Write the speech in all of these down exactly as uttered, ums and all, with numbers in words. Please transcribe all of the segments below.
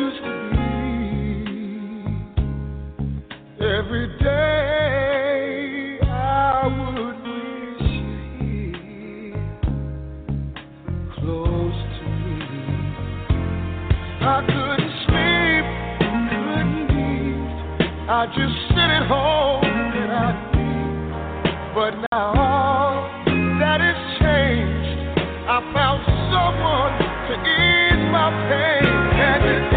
used to be. Every day I would wish you close to me. I couldn't sleep, couldn't eat. I just sit at home and I think. But now all that has changed. I found someone to ease my pain. And it's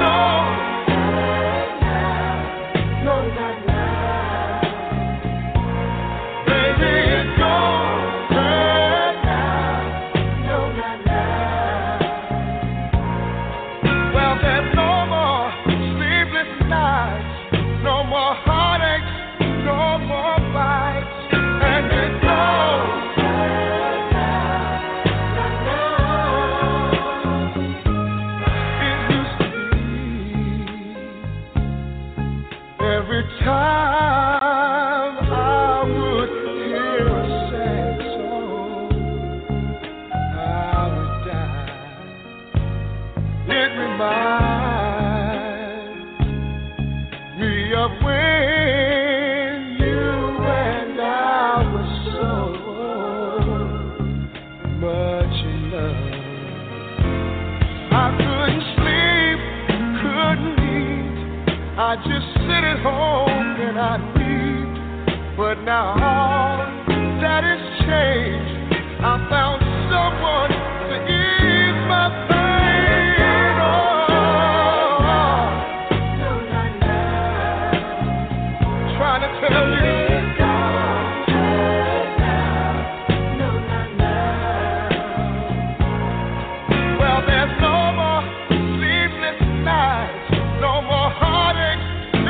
all now all that has changed, I found someone to ease my pain. Oh, trying to tell you, well, there's no more sleepless nights, no more heartaches,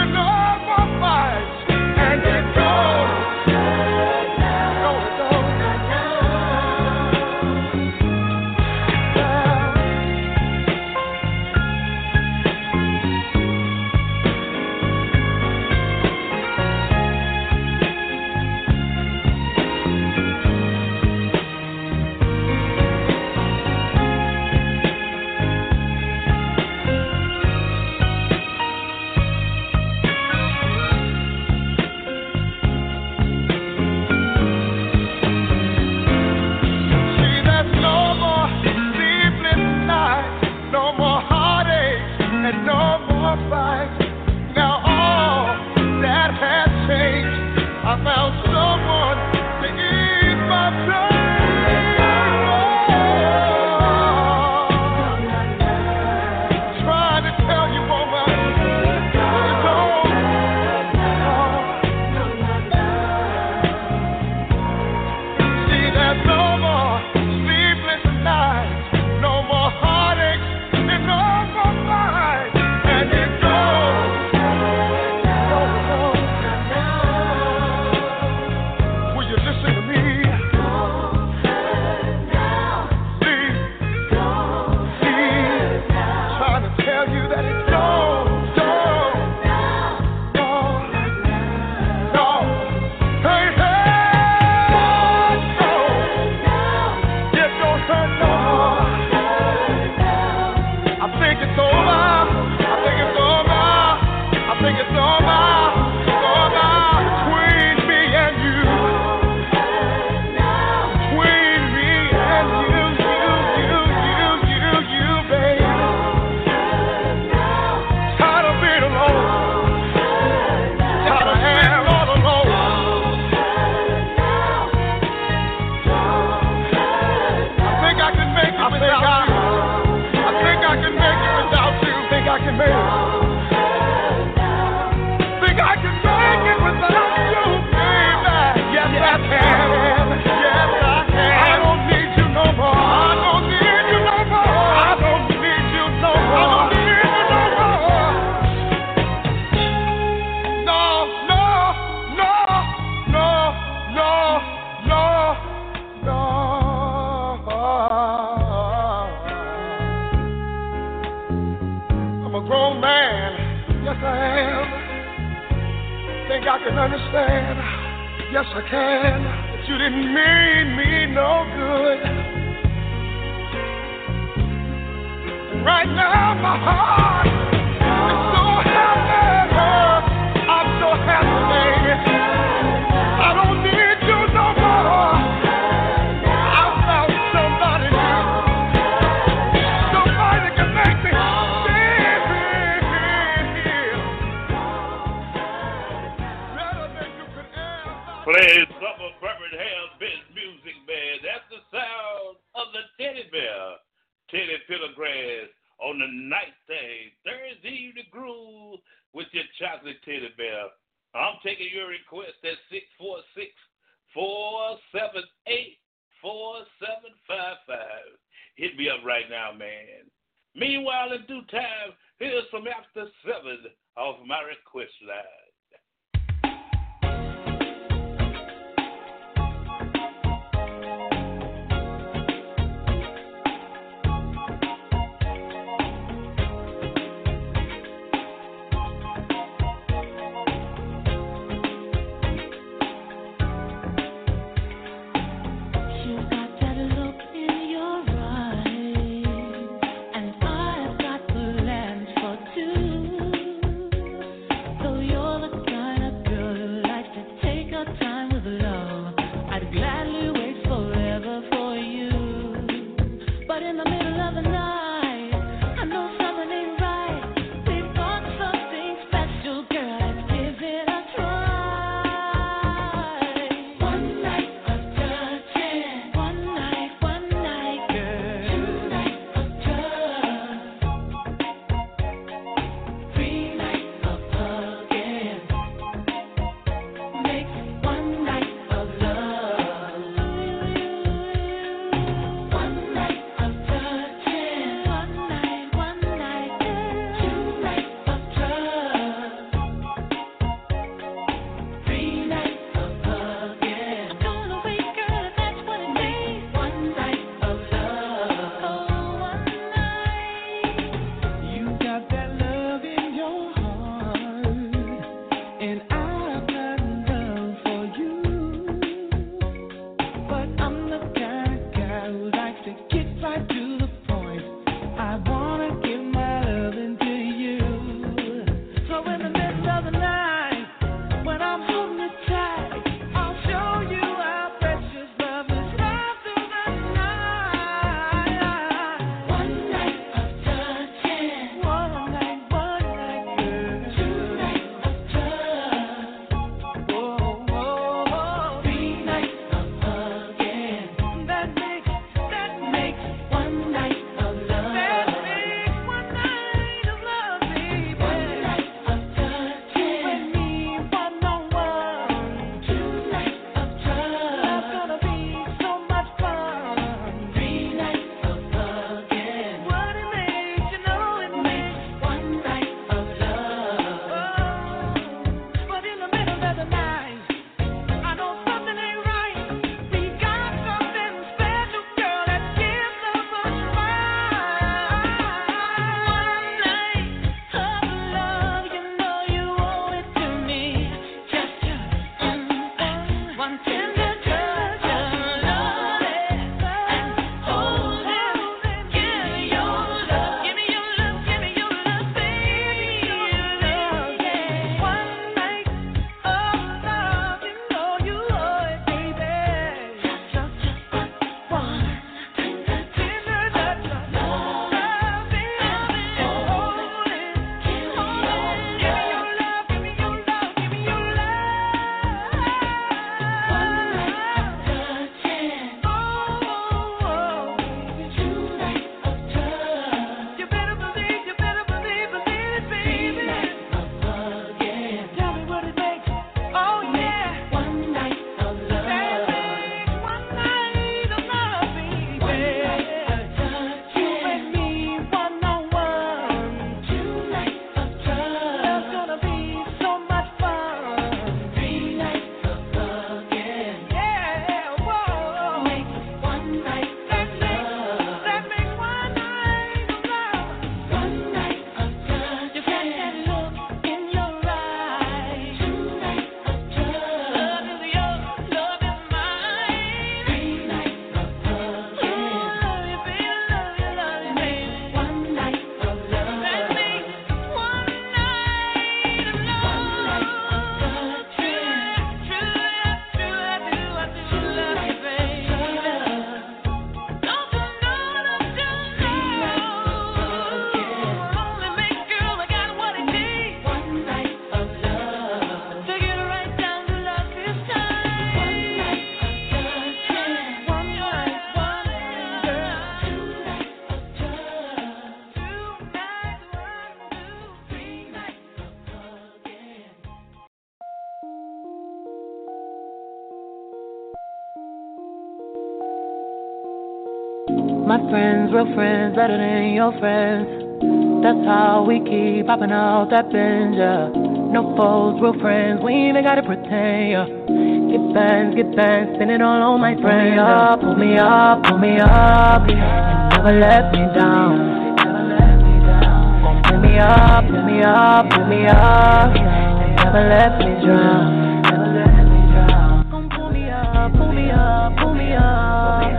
and no more fights. And it's all right now, my heart. continue to groove with your chocolate teddy bear. I'm taking your request at six four six, four seven eight, four seven five five. Hit me up right now, man. Meanwhile, in due time, here's from after seven of my request line. You're the kind of girl My friends, real friends, better than your friends. That's how we keep popping out that binge, yeah. No foes, real friends, we ain't even gotta pretend, yeah. Get bands, get bands, spend it all on my friends. Pull me up, pull me up, pull me up, yeah. Never let me down. Pull me up, pull me up, pull me up, yeah. Never let me drown. Never let me drown. Come pull me up, pull me up, pull me up. Pull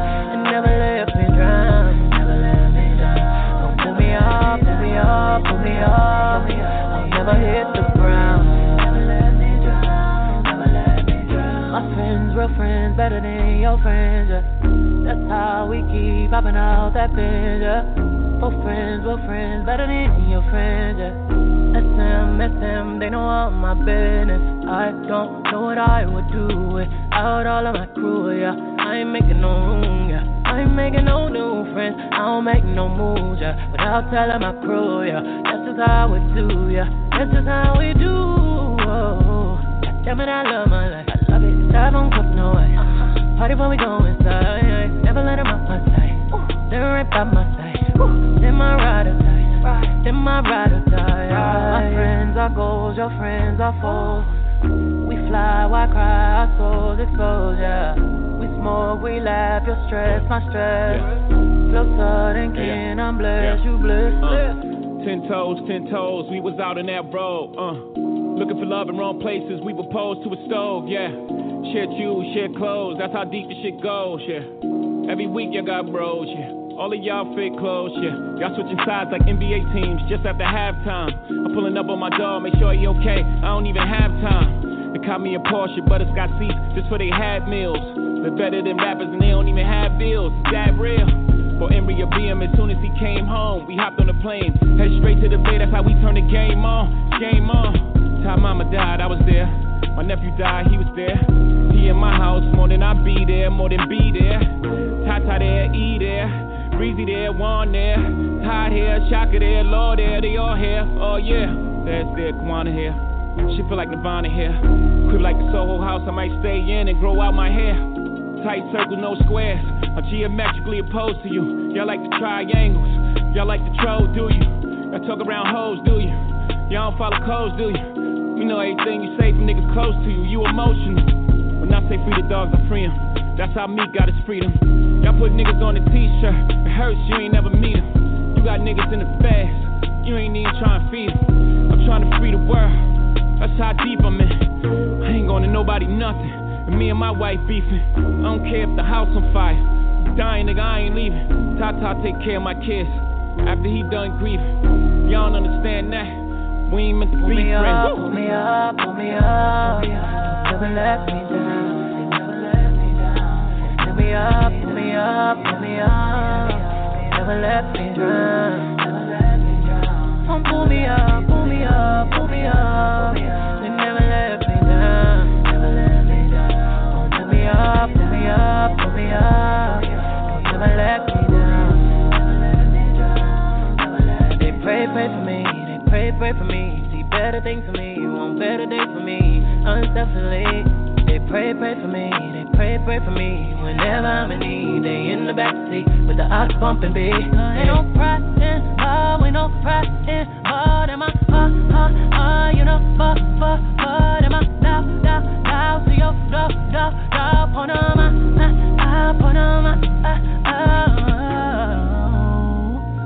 me up, I'll never hit the ground. Never let me drown, never let me drown. My friends, real friends, better than your friends, yeah. That's how we keep popping out that binge, yeah. For friends, real friends, better than your friends, yeah. S M, S M, they know all my business. I don't know what I would do without all of my crew, yeah. I ain't making no room, yeah. I ain't making no new friends, I don't make no moves, yeah. Without telling my crew, yeah. That's just how we do, yeah. That's just how we do, oh. Damn it, I love my life, I love it, I don't cook no way. Party when we go inside, yeah. Never let them out my sight, they're right by my side. Then my ride or die, then my ride or die. My friends are goals, your friends are foes. We fly, why cry, our souls exposed, yeah. We smoke, we laugh, your stress, my stress. Closer than kin, I'm blessed, you blessed. Uh, ten toes, ten toes, we was out in that road. Uh, looking for love in wrong places, we were posed to a stove, yeah. Share shoes, share clothes, that's how deep the shit goes, yeah. Every week y'all got bros, yeah. All of y'all fit clothes, yeah. Y'all switching sides like N B A teams just after halftime. I'm pulling up on my dog, make sure he okay, I don't even have time. They caught me a Porsche, but it's got seats just for they had meals. They're better than rappers and they don't even have bills. That real. For Emery or B M, as soon as he came home, we hopped on the plane, head straight to the bay. That's how we turn the game on. Game on. Time mama died, I was there. My nephew died, he was there. He in my house more than I be there, more than be there. Tata there, E there, Breezy there, Juan there, Todd here, Shaka there, Law there, they all here. Oh yeah, that's there, Kwana here. She feel like Nirvana here. Crib like the Soho house, I might stay in and grow out my hair. Tight circle, no squares. I'm geometrically opposed to you. Y'all like the triangles. Y'all like the troll, do you? Y'all talk around hoes, do you? Y'all don't follow codes, do you? We know everything you say from niggas close to you. You emotional. When I say free the dogs, I free 'em. That's how me got his freedom. Y'all put niggas on a t-shirt. It hurts, you ain't never meet 'em. You got niggas in the fast. You ain't even trying to feed 'em. I'm trying to free the world. That's how deep I'm in. I ain't gonna nobody nothing. And me and my wife beefing. I don't care if the house on fire. Dying nigga, I ain't leaving. Tata take care of my kids after he done grieving. Y'all don't understand that. We ain't meant to be friends. Pull me up, pull me up, pull me up. Never let me down. Never let me down. Pull me up, pull me up, pull me up. Never let me drown. Never let me drown. Come pull me up, pull me up, pull me up. They never let me down. Pull me up, pull me up, don't never let me down. They pray, pray for me, they pray, pray for me. See better things for me, want better days for me, unselfishly. They pray, pray for me, they pray, pray for me. Whenever I'm in need, they in the backseat with the ox bumping big. Ain't no pride in love, ain't no pride in love. Am I, uh, uh, uh, you know, fuck, fuck, fuck. Am I loud, loud, loud to your flow, flow, flow. Put on my, uh, uh, put on my, uh,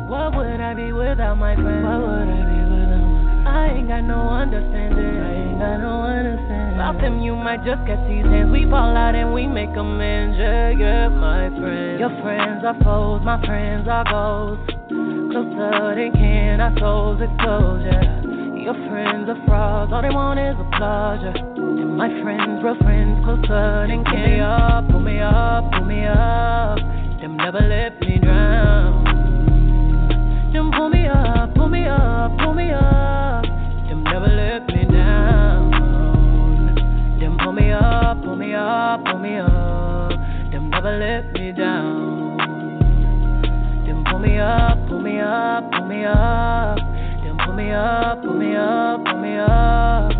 uh. What would I be without my friends? What would I be without my friends? I ain't got no understanding, I ain't got no understanding. Without them you might just get seasons. We fall out and we make amends, yeah, yeah, my friends. Your friends are foes, my friends are goals. Closer than kin, our souls explode, yeah. Your friends are frauds, all they want is applause, yeah. And my friends, real friends, closer than kin. Pull me up, pull me up, pull me up. Them never let me drown. Them pull me up, pull me up, pull me up. Them never let me down. Them pull me up, pull me up, pull me up. Them never let me down. Pull me up, pull me up, pull me up. Then pull me up, pull me up, pull me up.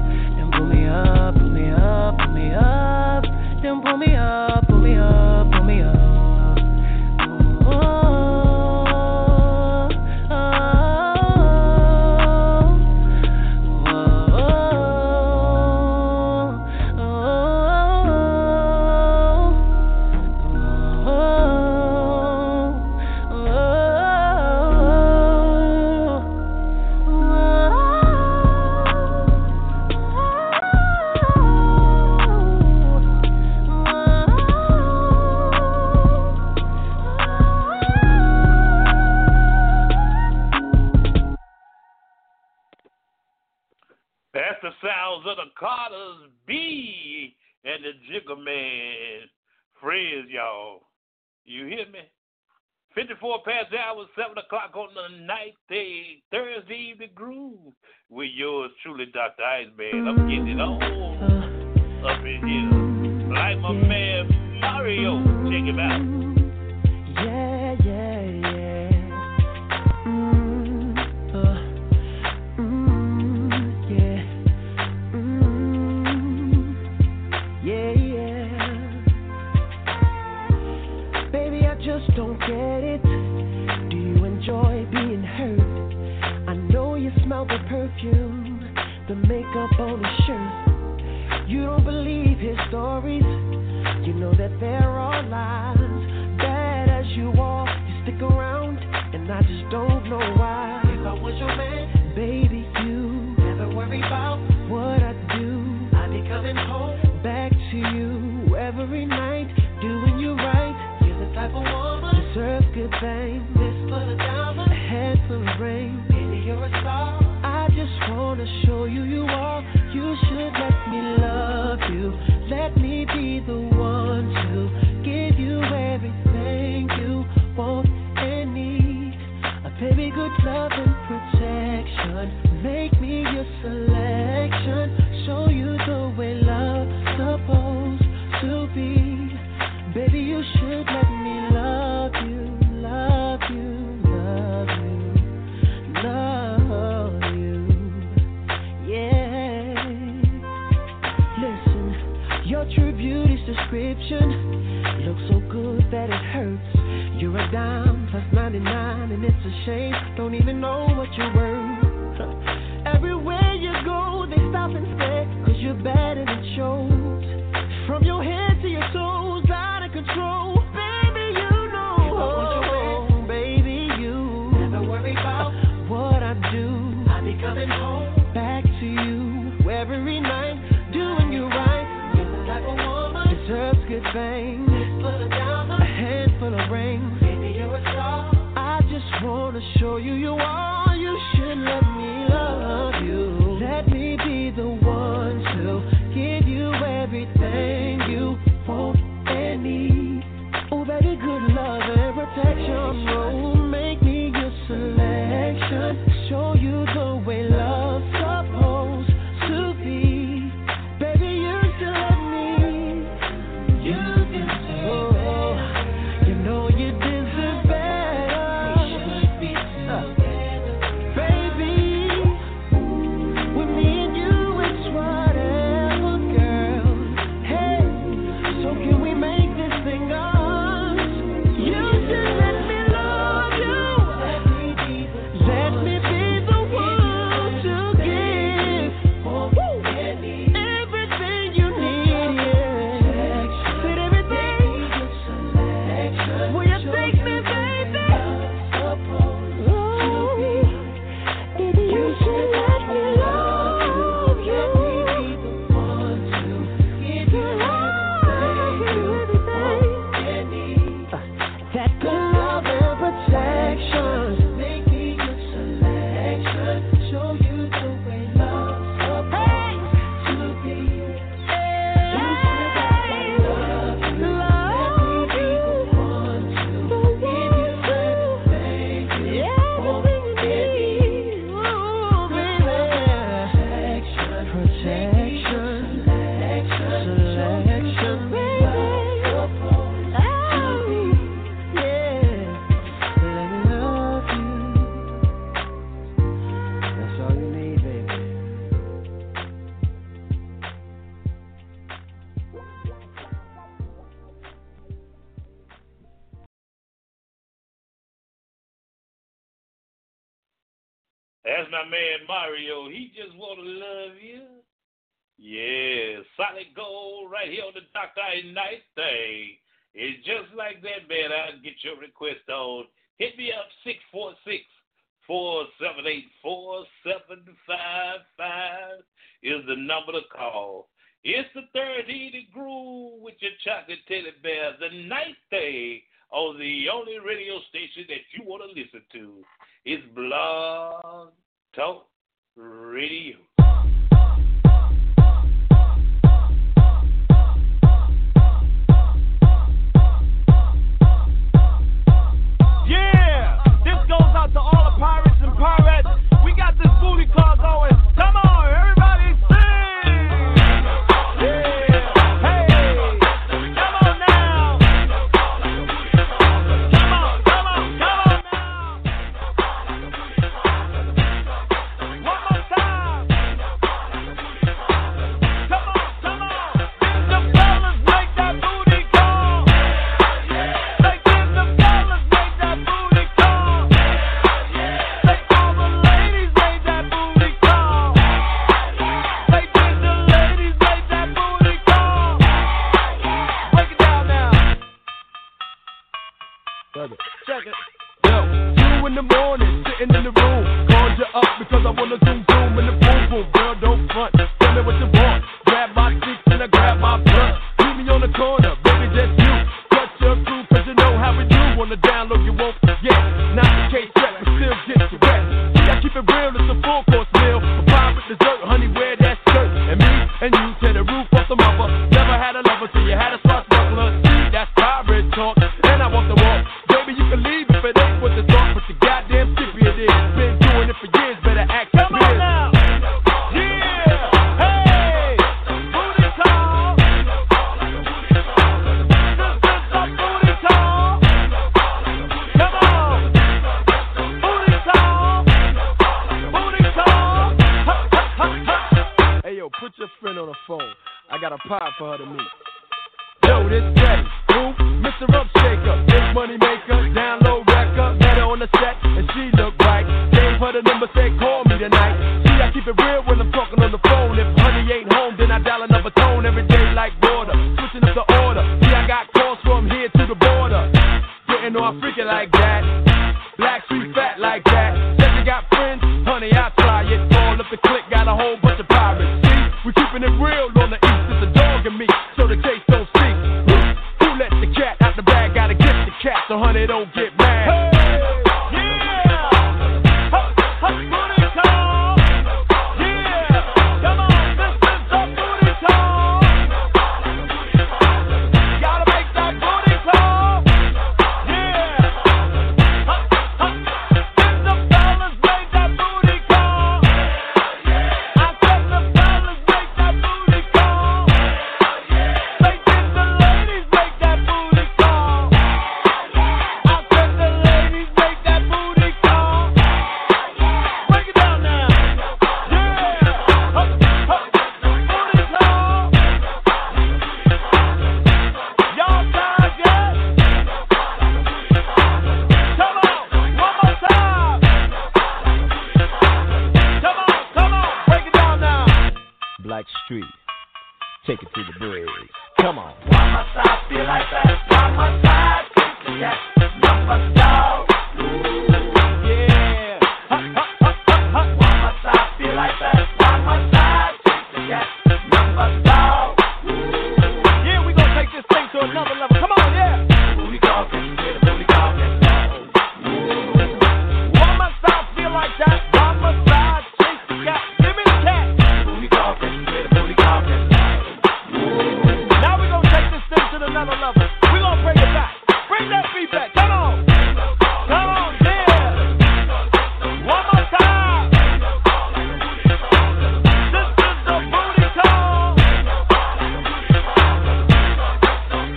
Then pull me up, pull me up, pull me up. Then pull me up, pull me up, pull me up. That's the sounds of the Carters B and the Jigger Man. Friends, y'all. You hear me? fifty-four past the hour, seven o'clock on the night, day, Thursday evening groove. With yours truly, Doctor Ice Man. I'm getting it all up in here. Like my man Mario. Check him out. Don't get it. Do you enjoy being hurt? I know you smell the perfume, the makeup on his shirt. You don't believe his stories. You know that they're all lies. Bad as you are, you stick around, and I just don't know why. If I was your man, baby, you never worry about what I do. I'd be coming home back to you every night, doing you right. Type of woman deserves good things. This for the diamond, handsome ring. Baby, you're a star. I just wanna show you you are. You should let me love you. Let me be the one to give you everything you want and need. A baby, good love and protection. Make me your selection. Show you the way love's supposed to be. Baby, you should let me. Description looks so good that it hurts. You're a dime plus ninety-nine, and it's a shame. Don't even know what you're worth. Everywhere you go, they stop and stare, cause you're better than shows. From your head to your toes, out of control. Baby, you know. If I want your man, baby, you never worry about what I do. I'll be coming home back to you every night, doing you right. You're the type of woman deserves good things. A handful of rings. Baby, you're a star. I just wanna show you you are. You should let me love you. Let me be the one to give you everything you want and need. Oh, baby, good love and protection. Oh, make me your selection. Show you the way love's supposed to be. Baby, you should let me. That's my man Mario. He just wanna love you. Yeah, solid gold right here on the Doctor Ice Night Thing. It's just like that, man. I'll get your request on. Hit me up six four six, four seven eight, four seven five five is the number to call. It's the third eating groove with your chocolate teddy bear, the night thing on the only radio station that you wanna listen to. It's Blog Talk Radio. Uh, uh. Put your friend on the phone. I got a pop for her to meet. Yo, this day, who? Mister Upshaker, big money maker, download record, met her on the set, and she looked right. Gave her the number, said call me tonight. See, I keep it real when I'm talking on the phone. If honey ain't home, then I dial another tone every day like water. Switching up the order. See, I got calls from here to the border. Getting on freaking like that. Black street fat like that. Said you got friends, honey, I try it. All up the click, got a whole bunch of pirates. See, we keeping it real on the east. It's a dog and me, so the case don't speak. Who let the cat out the bag? Gotta get the cat, so honey don't get mad. Hey! Take it to the bridge. Come on. Why must I feel like that? Why must I think of that? Number dog. Ooh, yeah. Ha, ha, ha, ha, ha. Why must I feel like that? Why must I think of that? Number dog. Ooh. Yeah, we gonna take this thing to another level. Come on, yeah. Booty talking, yeah, booty talking. Ooh. Why must I feel like that? Why must I think of that? Give me the cat. Booty talking, yeah, booty talking. Another level. We're gonna bring it back. Bring that beat back. Come on. Come on, yeah. One more time. This is the booty call.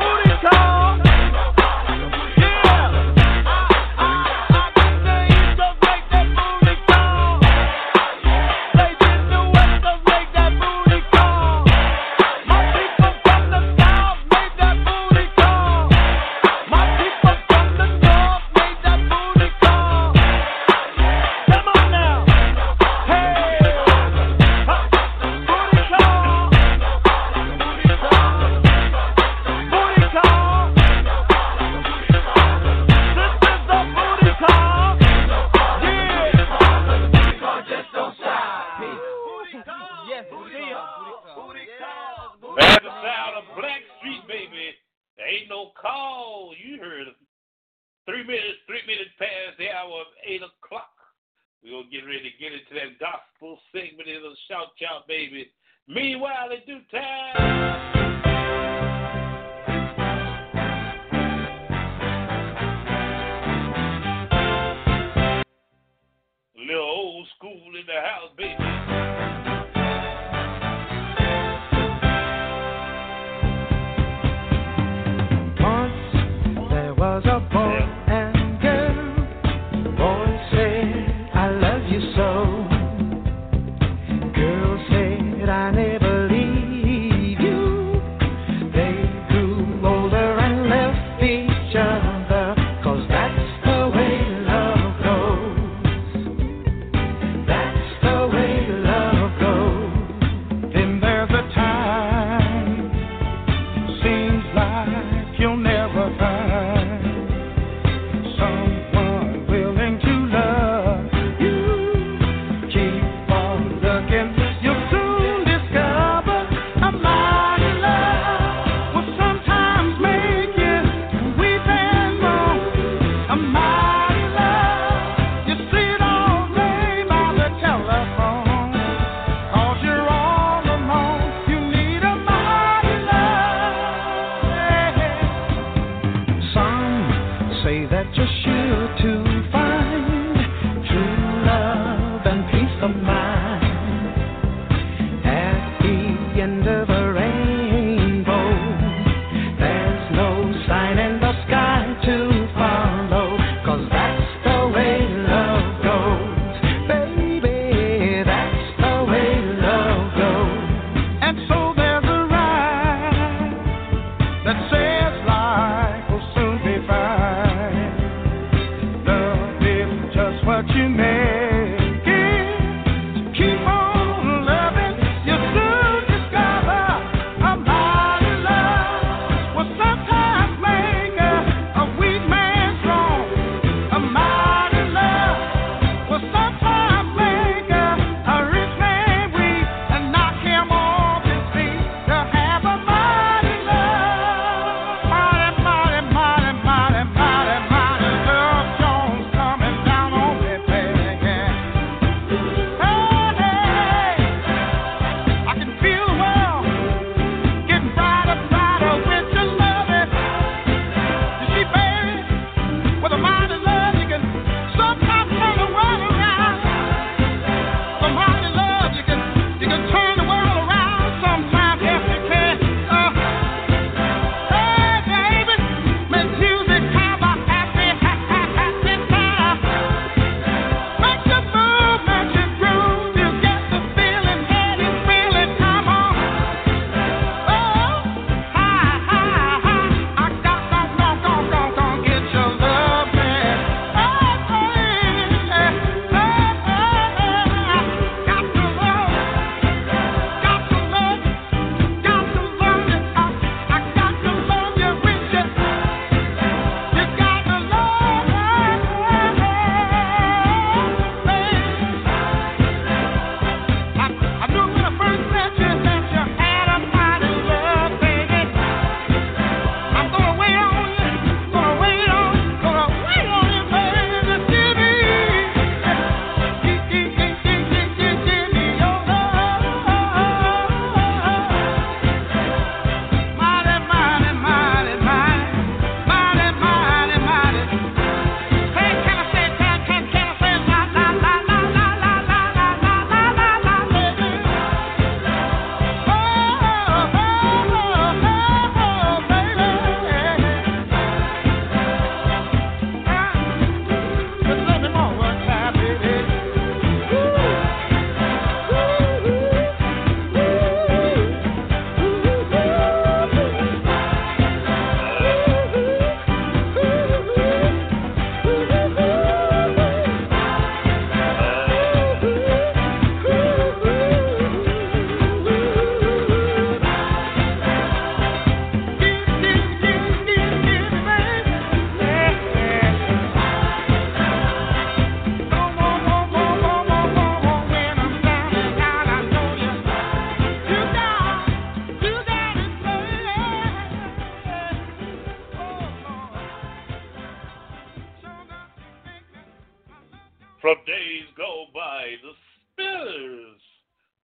Booty call. Yeah. I, I, I can tell you to break that booty call. They did the West to break that booty call. My people from the South. Love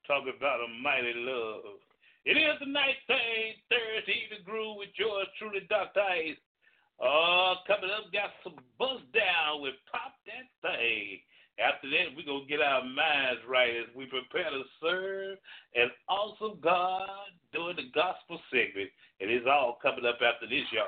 Talk about a mighty love. It is the night thing, Thursday evening groove with yours truly, Doctor Ice. Uh, coming up, got some buzz down with Pop That Thing. After that, we're going to get our minds right as we prepare to serve an awesome God doing the gospel segment. And it's all coming up after this, y'all.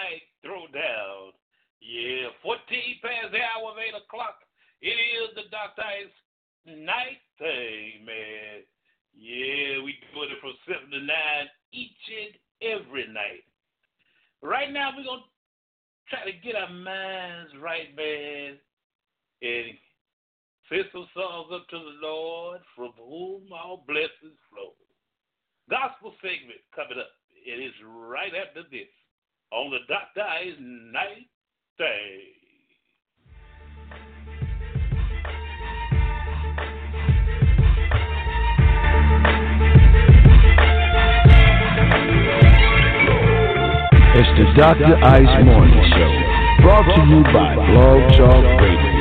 Night Throwdown. Yeah, fourteen past the hour of eight o'clock. It is the Doctor Ice Night Thing, man. Yeah, we do it from seven to nine each and every night. Right now, we're going to try to get our minds right, man, and send some songs up to the Lord, from whom all blessings flow. Gospel segment coming up. It is right after this on the Doctor Ice Night Thing. It's the Doctor Ice Morning Show, brought to you by Blog Talk Radio.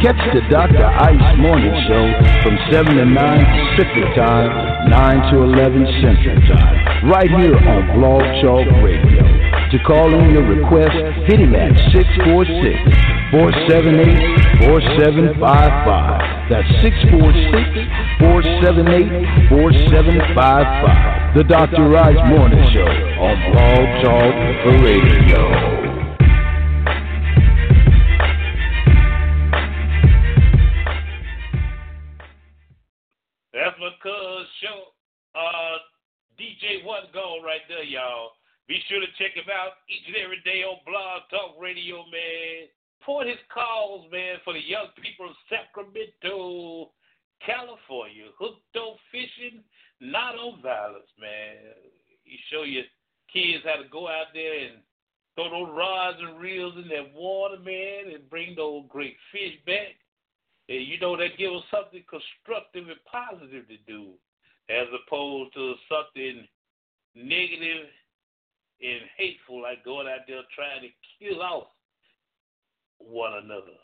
Catch the Doctor Ice Morning Show from seven to nine Pacific Time, nine to eleven Central Time, right here on Blog Talk Radio. To call in your request, hit him at six four six, four seven eight, four seven five five. That's six four six, four seven eight, four seven five five. The Doctor Ice Morning Show on Blog Talk Radio. Show, uh, D J One Gold right there, y'all. Be sure to check him out each and every day on Blog Talk Radio, man. Port his calls, man, for the young people of Sacramento, California. Hooked on fishing, not on violence, man. He show your kids how to go out there and throw those rods and reels in that water, man, and bring those great fish back. And you know, that gives us something constructive and positive to do, as opposed to something negative and hateful, like going out there trying to kill off one another.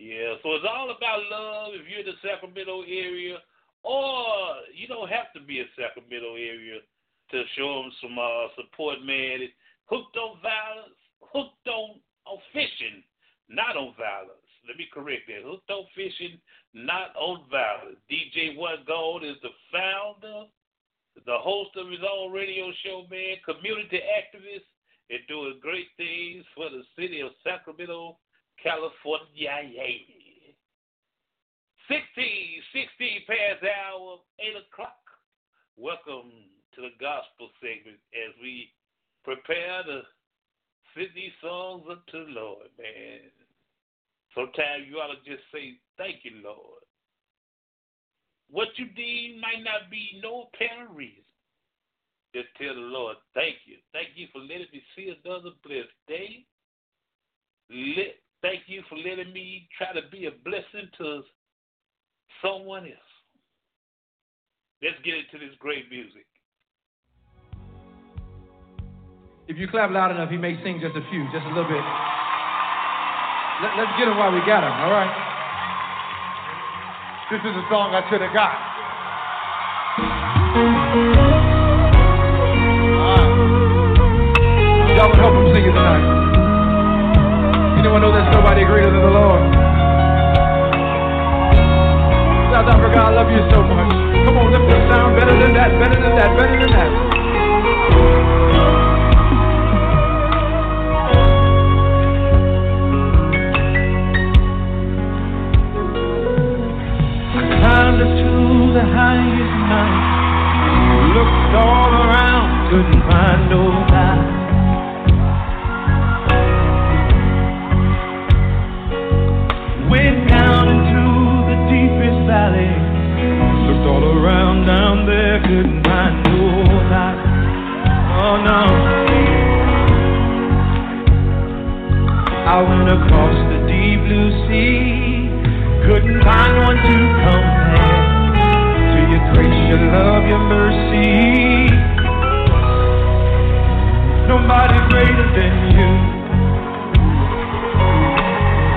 Yeah, so it's all about love. If you're in the Sacramento area, or you don't have to be in the Sacramento area to show them some uh, support, man. It's hooked on violence, hooked on, on fishing, not on violence. Let me correct that. Hooked on fishing, not on violence. D J One Gold is the founder, the host of his own radio show, man, community activist, and doing great things for the city of Sacramento, California. sixteen, sixteen past the hour, eight o'clock. Welcome to the gospel segment as we prepare to send these songs up to the Lord, man. Sometimes you ought to just say, thank you, Lord. What you did might not be no apparent reason. Just tell the Lord, thank you. Thank you for letting me see another blessed day. Let, thank you for letting me try to be a blessing to someone else. Let's get into this great music. If you clap loud enough, he may sing just a few, just a little bit. Let's get him while we got him, all right? This is a song I should have got. All right. Y'all can help him sing it tonight. Anyone know there's nobody greater than the Lord? South Africa, I love you so much. Come on, lift the sound. Better than that, better than that, better than that. The highest night, looked all around, couldn't find no light. Went down into the deepest valley, looked all around down there, couldn't find no light. Oh no, I went across the deep blue sea, couldn't find one to compare. Grace, your love, your mercy. Nobody greater than you.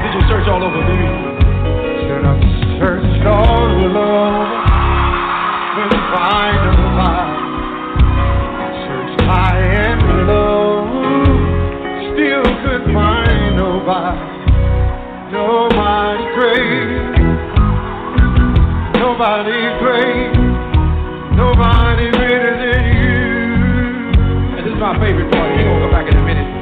Did you search all over, baby? Should I search all alone? Couldn't find a lie. Searched high and low. Still couldn't find nobody. Nobody great. Nobody great. Nobody greater than you. And this is my favorite part. We're going to go back in a minute.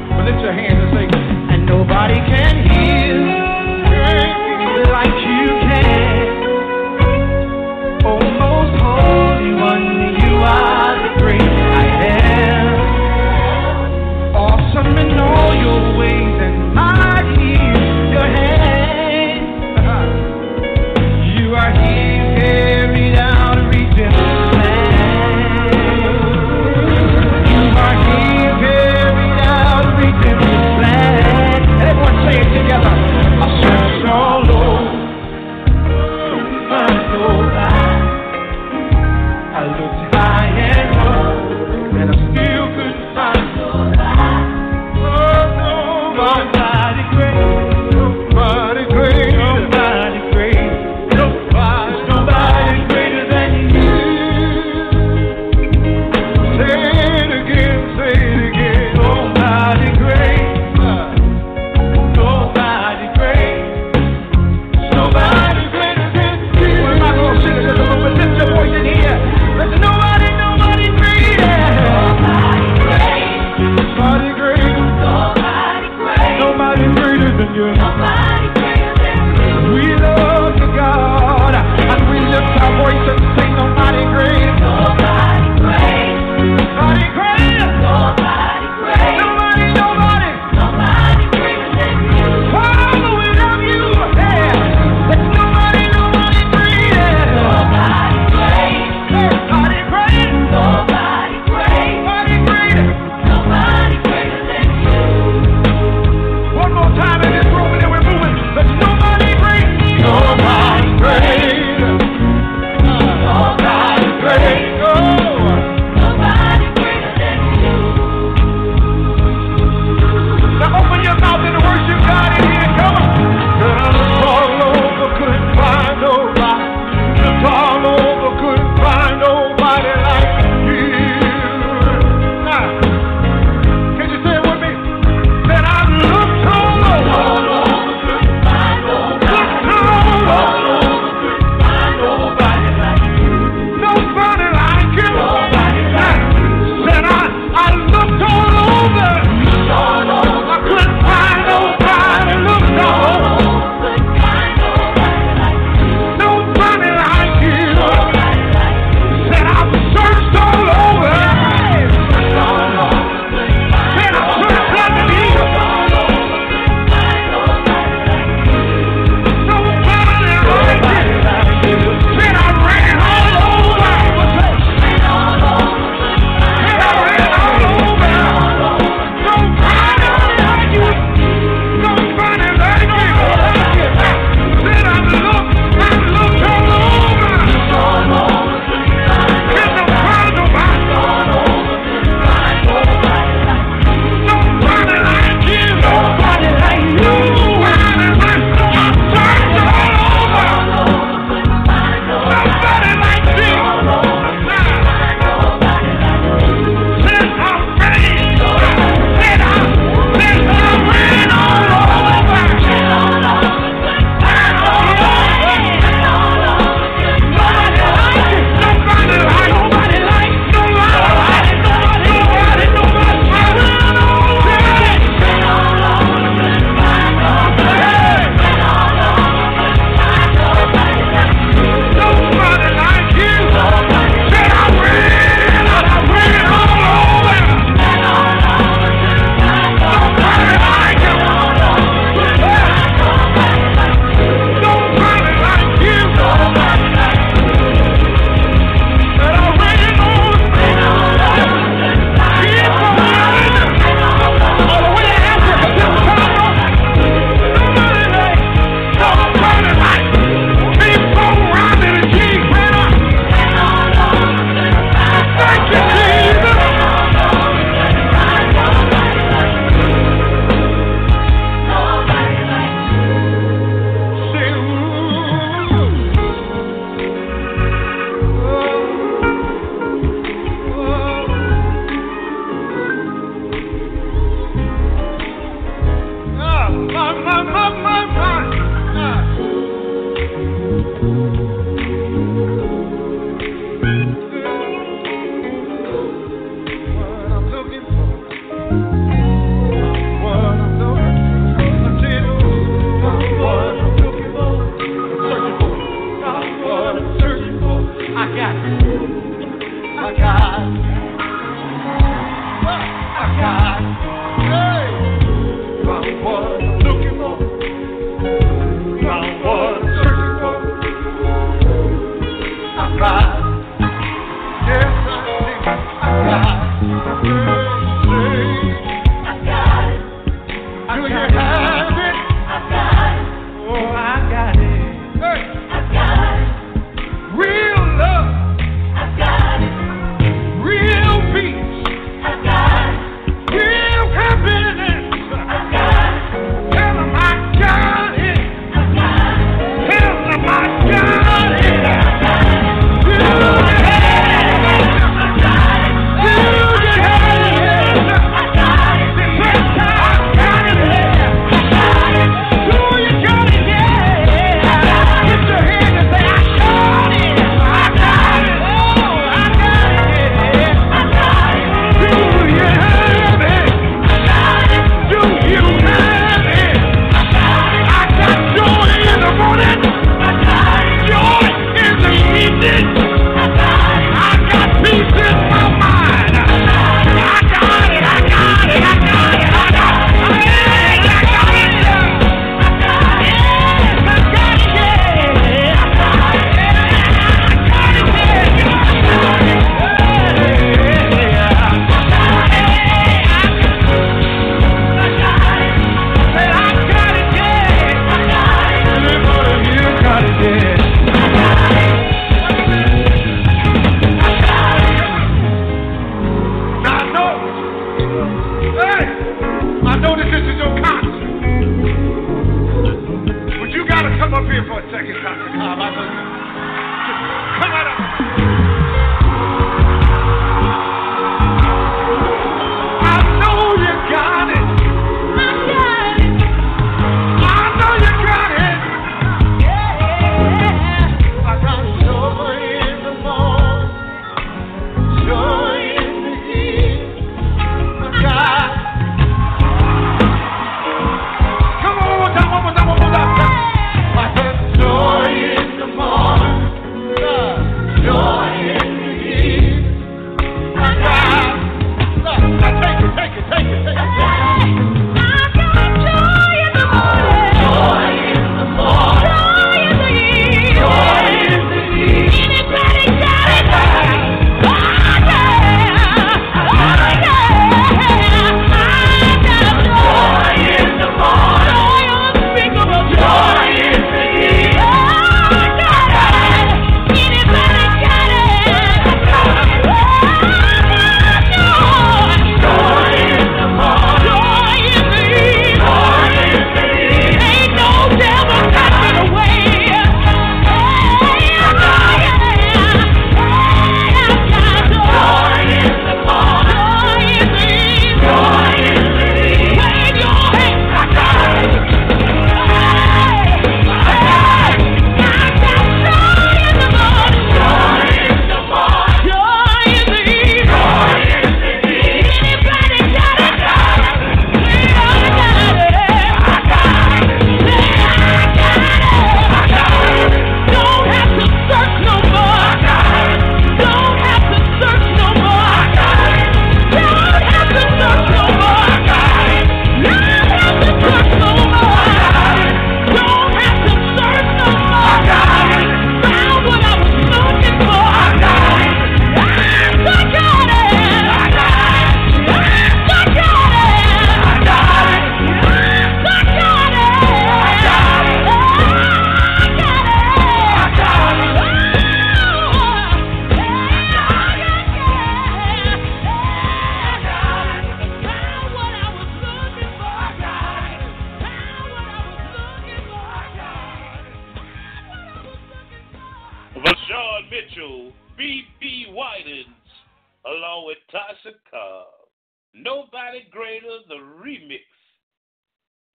Nobody Greater, the remix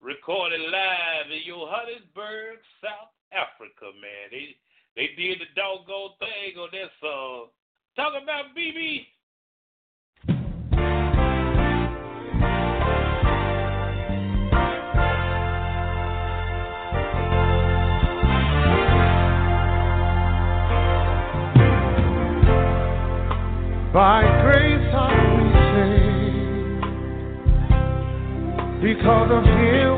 recorded live in Johannesburg, South Africa, man. They they did the doggone thing on that song. Talk about B B. By grace I am saved, because of Him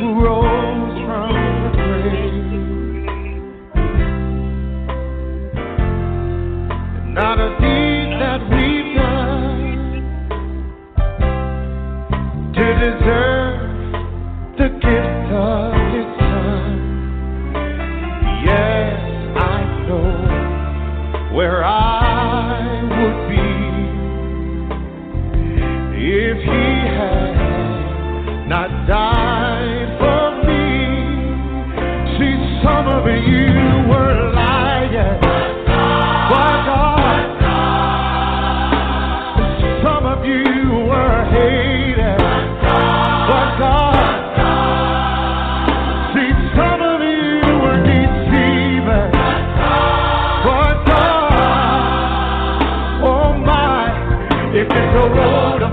who rose from the grave. And not a deed that we've done to deserve the gift of His Son. Yes, I know where I. If He had not died for me, see, some of you were lying, but God, some of you were hating, but God, see, some of you were deceiving, but God, oh my, if it's a road of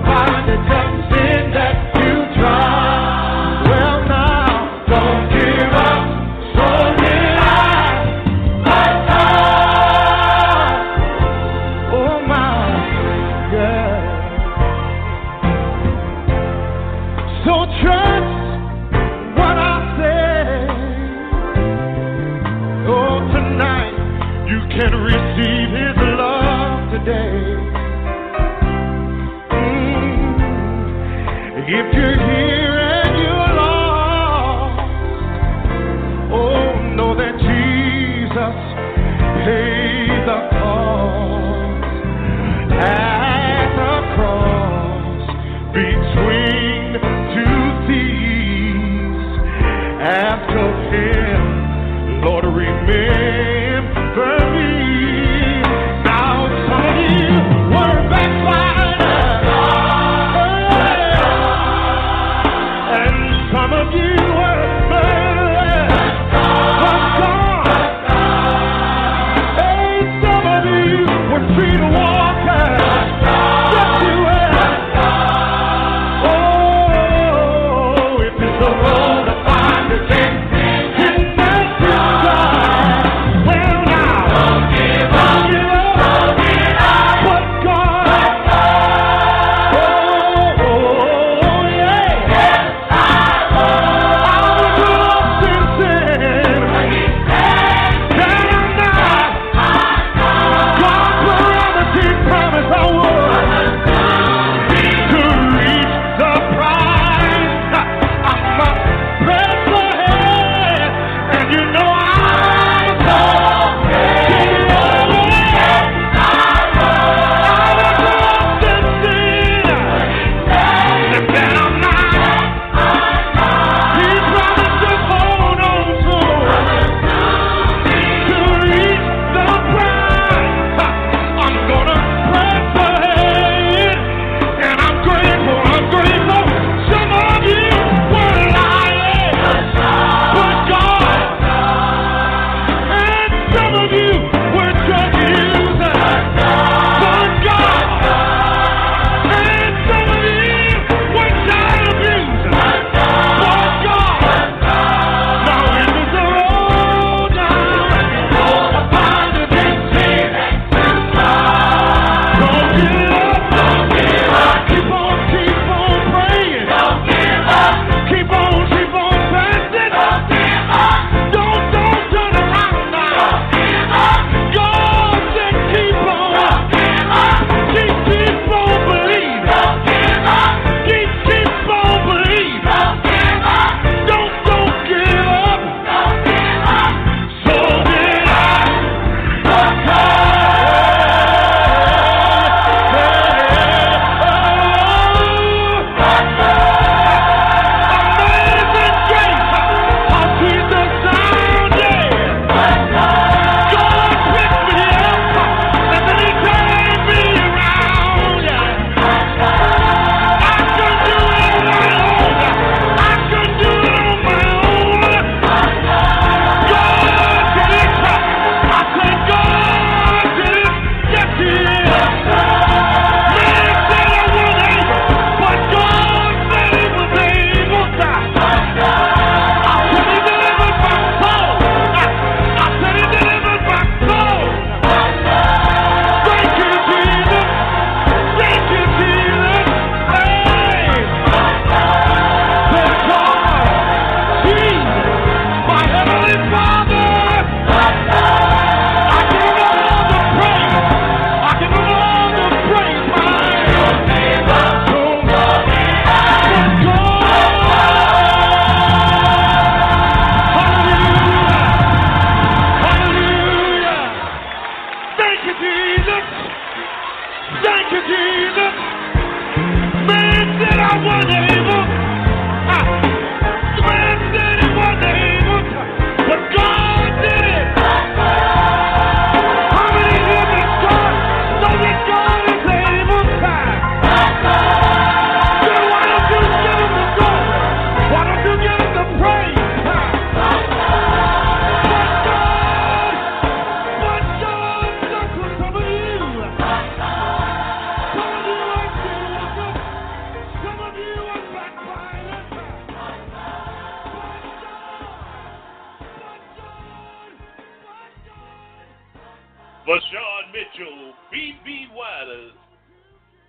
Bashawn Mitchell, B B. Wilder,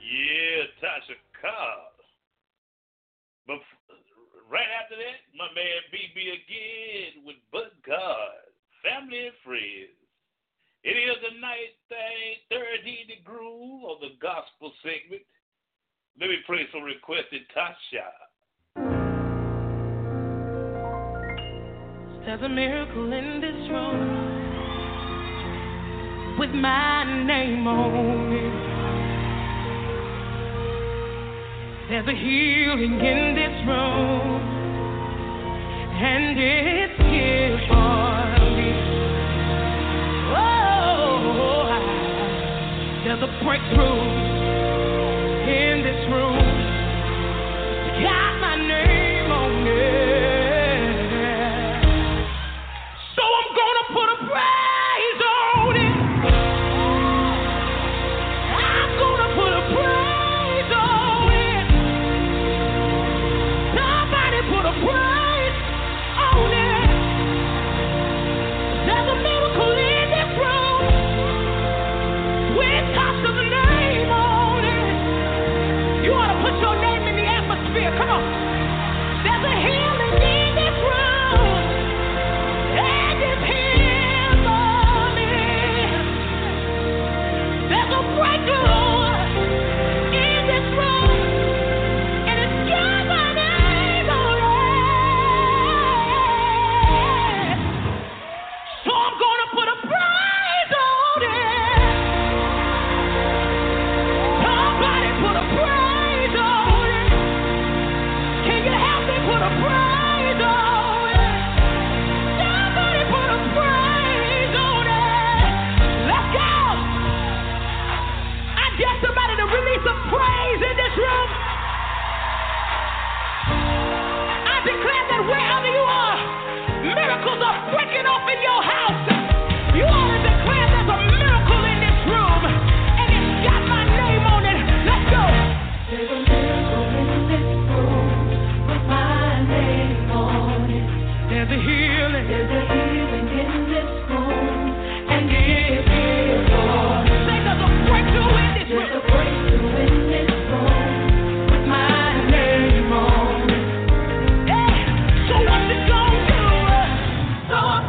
yeah, Tasha Cobb. But right after that, my man B B again with Bud God, Family and Friends. It is a nice thing, thirty Groove of the gospel segment. Let me play some requested Tasha. There's a miracle in this room. With my name on it, there's a healing in this room, and it's here for me. Oh, I, there's a breakthrough in this room. Got my name on it.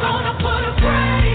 Gonna put a praise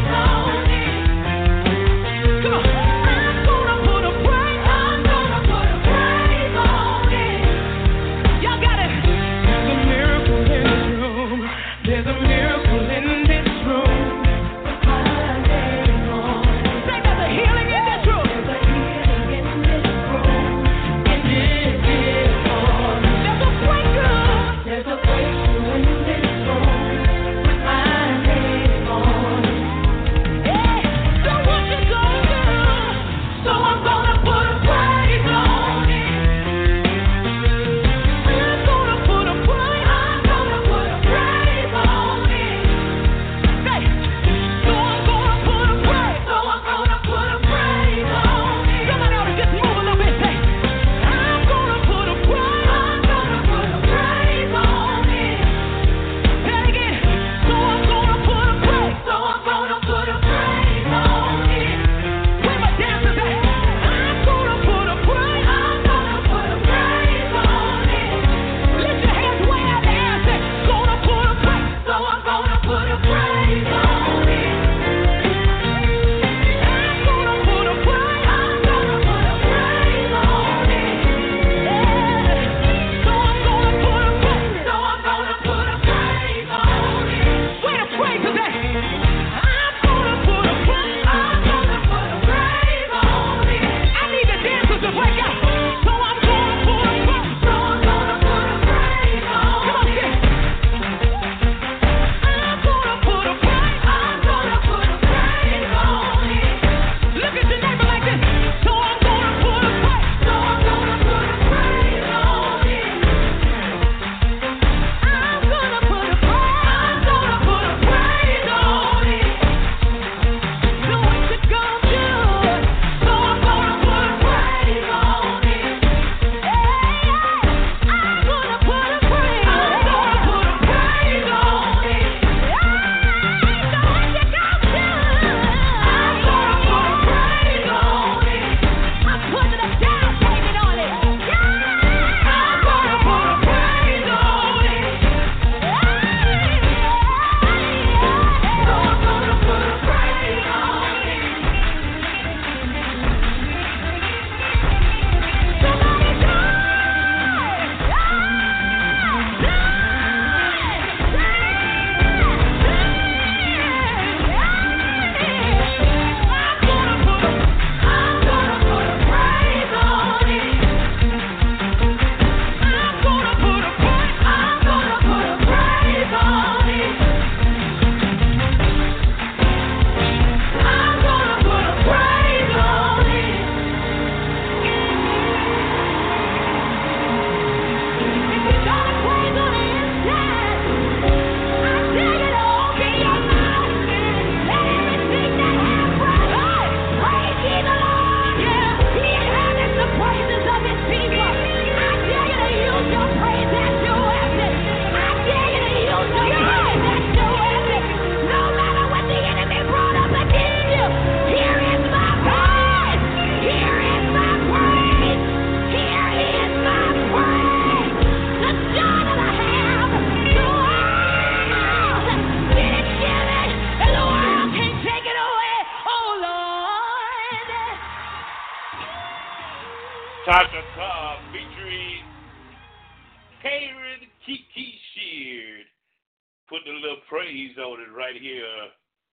little praise on it right here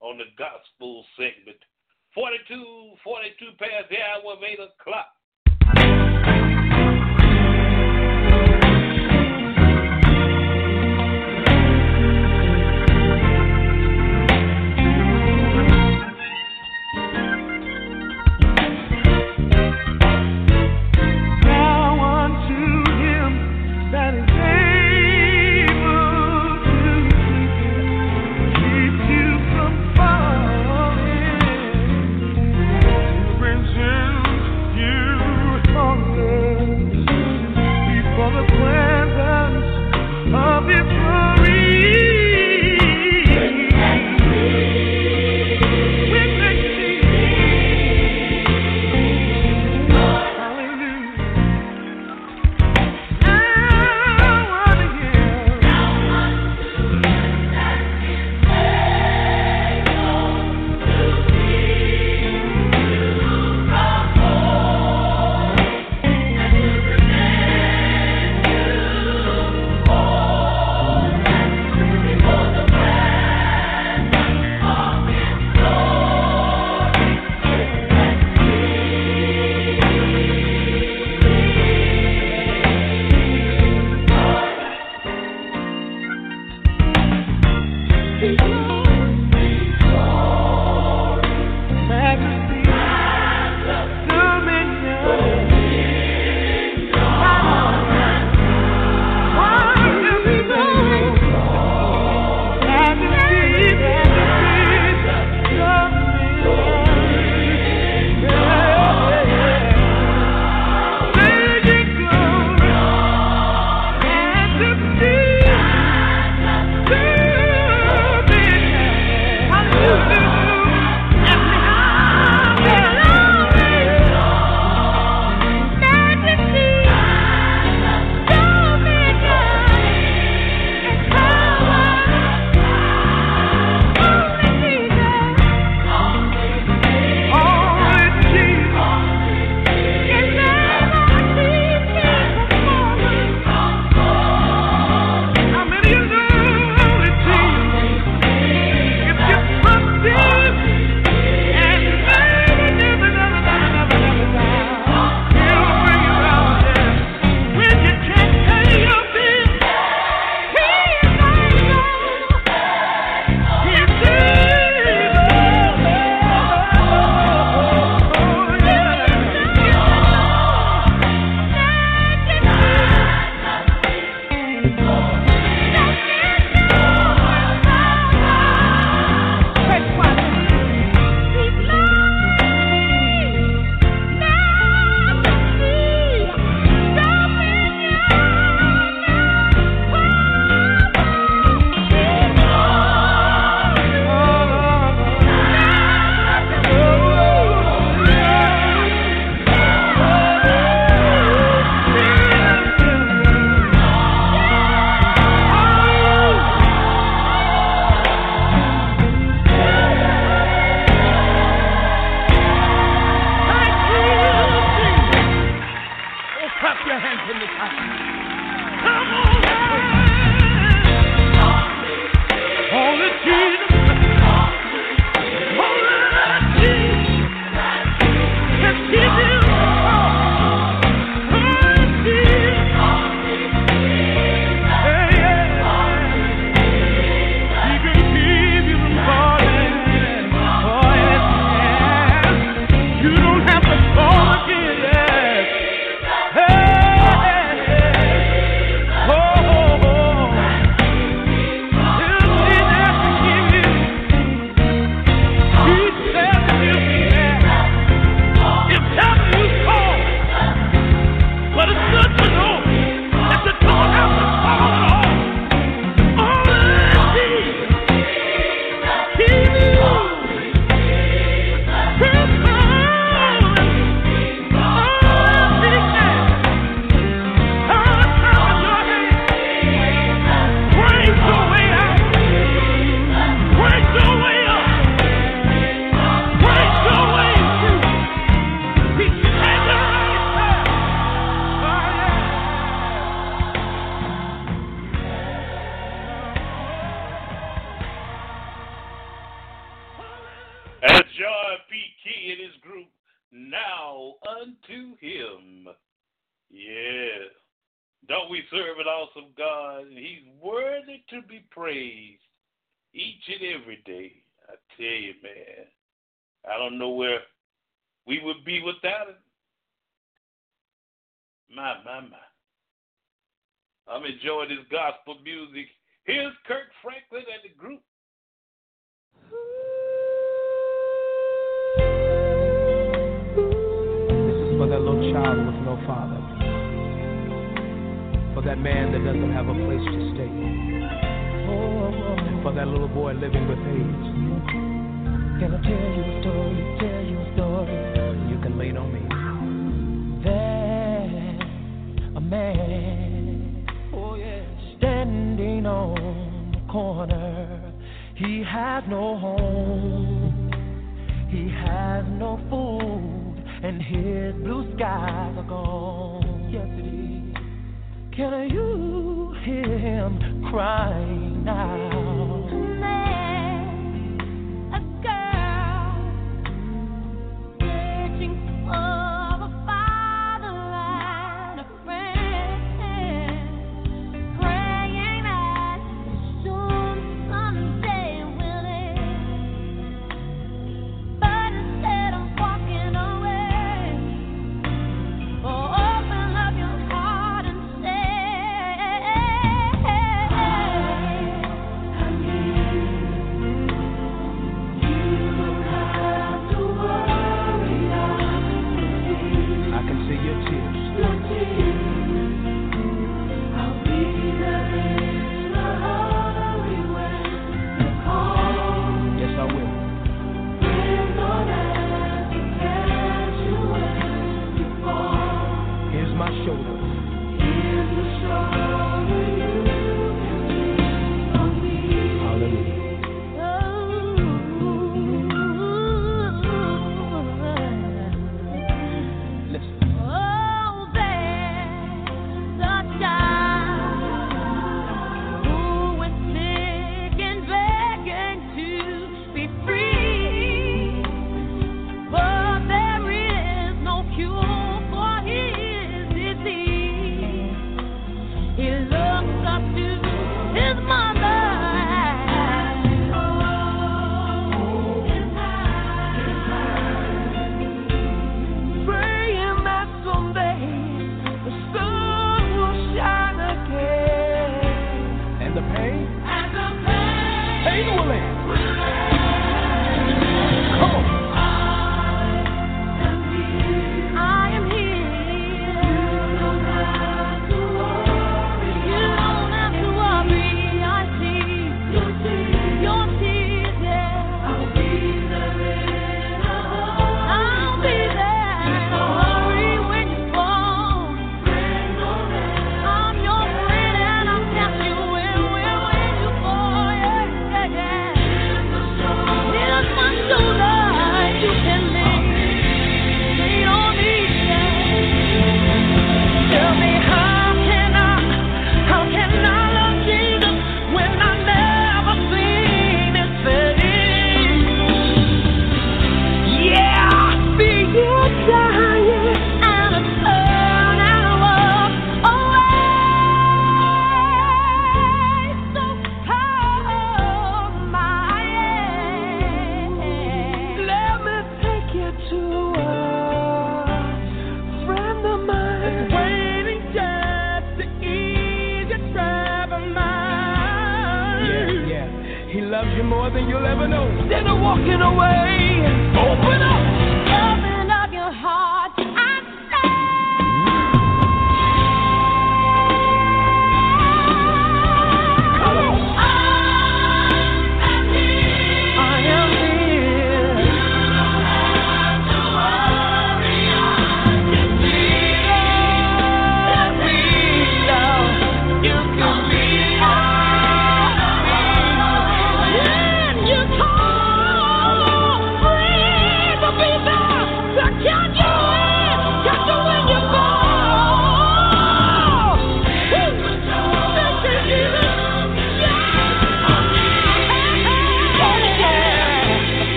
on the gospel segment. forty-two, forty-two past the hour of eight o'clock. You to be praised each and every day. I tell you, man, I don't know where we would be without it. My, my, my. I'm enjoying this gospel music. Here's Kirk Franklin and the group. This is for that little child with no father, for that man that doesn't have a place to stay, for that little boy living with AIDS. Can I tell you a story? Tell you a story. You can lean on me. There's a man, oh yeah, standing on the corner. He has no home, he has no food, and his blue skies are gone. Yes, it is. Can you hear him crying now? A man, a girl, searching for a father and a friend, praying that soon someday. Thank you.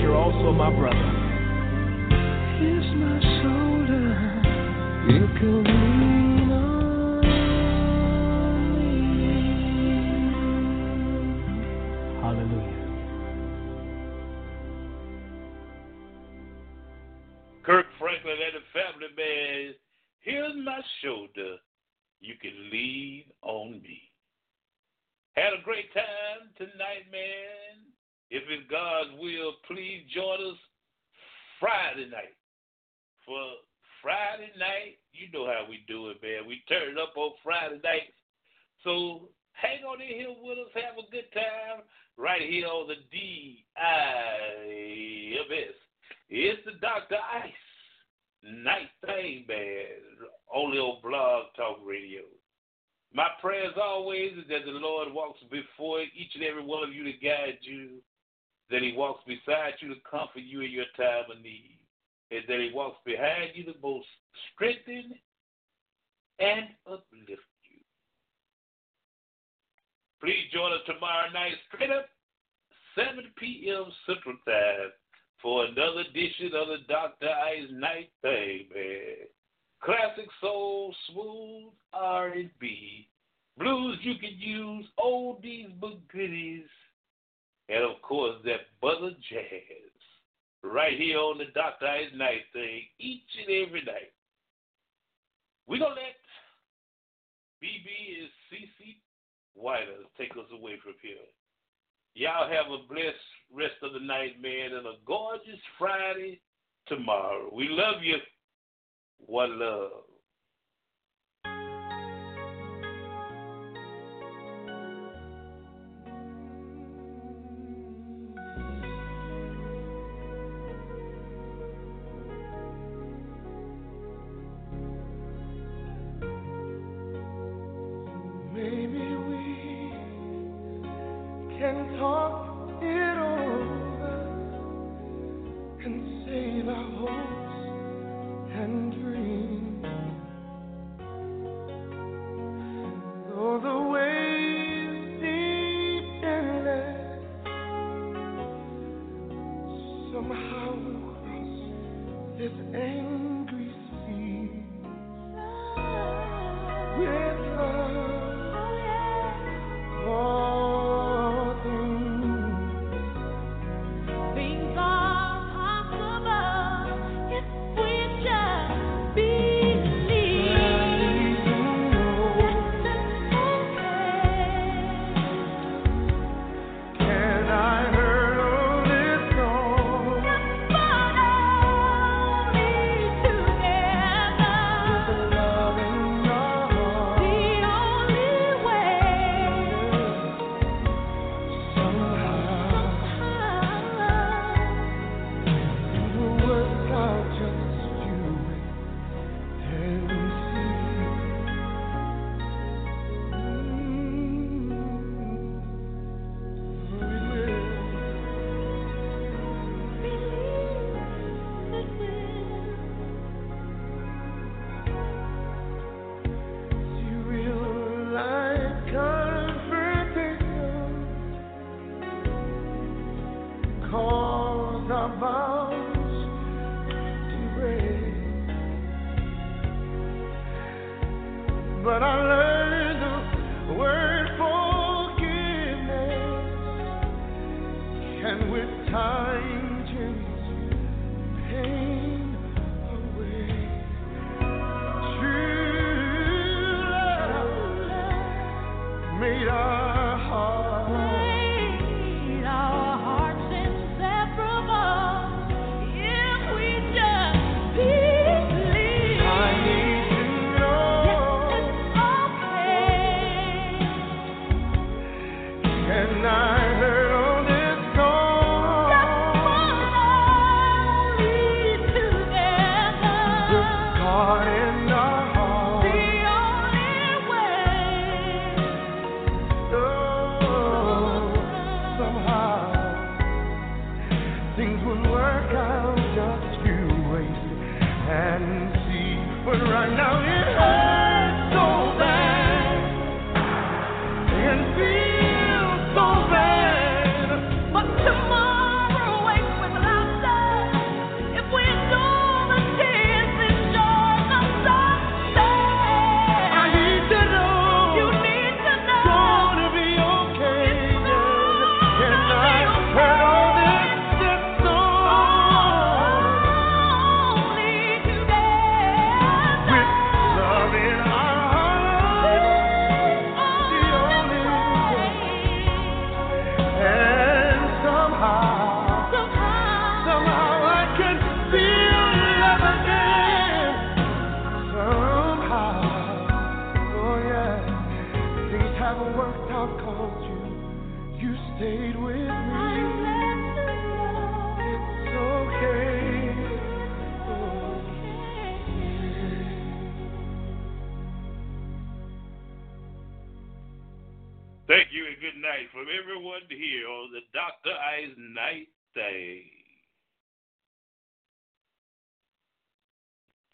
you're also my brother. Here's my shoulder. You can lean on me. Hallelujah. Kirk Franklin and the family, man. Here's my shoulder. You can lean on me. Had a great time tonight, man. If it's God's will, please join us Friday night. For Friday night, you know how we do it, man. We turn it up on Friday night. So hang on in here with us. Have a good time right here on the D I M S. It's the Doctor Ice Night Thing, man. Only on Blog Talk Radio. My prayer, as always, is that the Lord walks before each and every one of you to guide you, that he walks beside you to comfort you in your time of need, and that he walks behind you to both strengthen and uplift you. Please join us tomorrow night, straight up, seven p.m. Central Time, for another edition of the Doctor Ice Night Thing, man. Classic soul, smooth R and B, blues you can use, oldies but goodies, and of course that brother jazz, right here on the Doctor Ice Night Thing, each and every night. We're going to let B B and C C Whiter take us away from here. Y'all have a blessed rest of the night, man, and a gorgeous Friday tomorrow. We love you. One love. Maybe we can talk it over and save our hopes and dream, though the waves deep and less, somehow we'll cross this angry sea with love. Oh, but I learned the word forgiveness, and with time change pain. Feel so bad, but tomorrow waits with life. have a worked out cause you, you stayed with me. I'm blessed to love. It's okay. Thank you and good night from everyone here on the Doctor Ice Night Thing.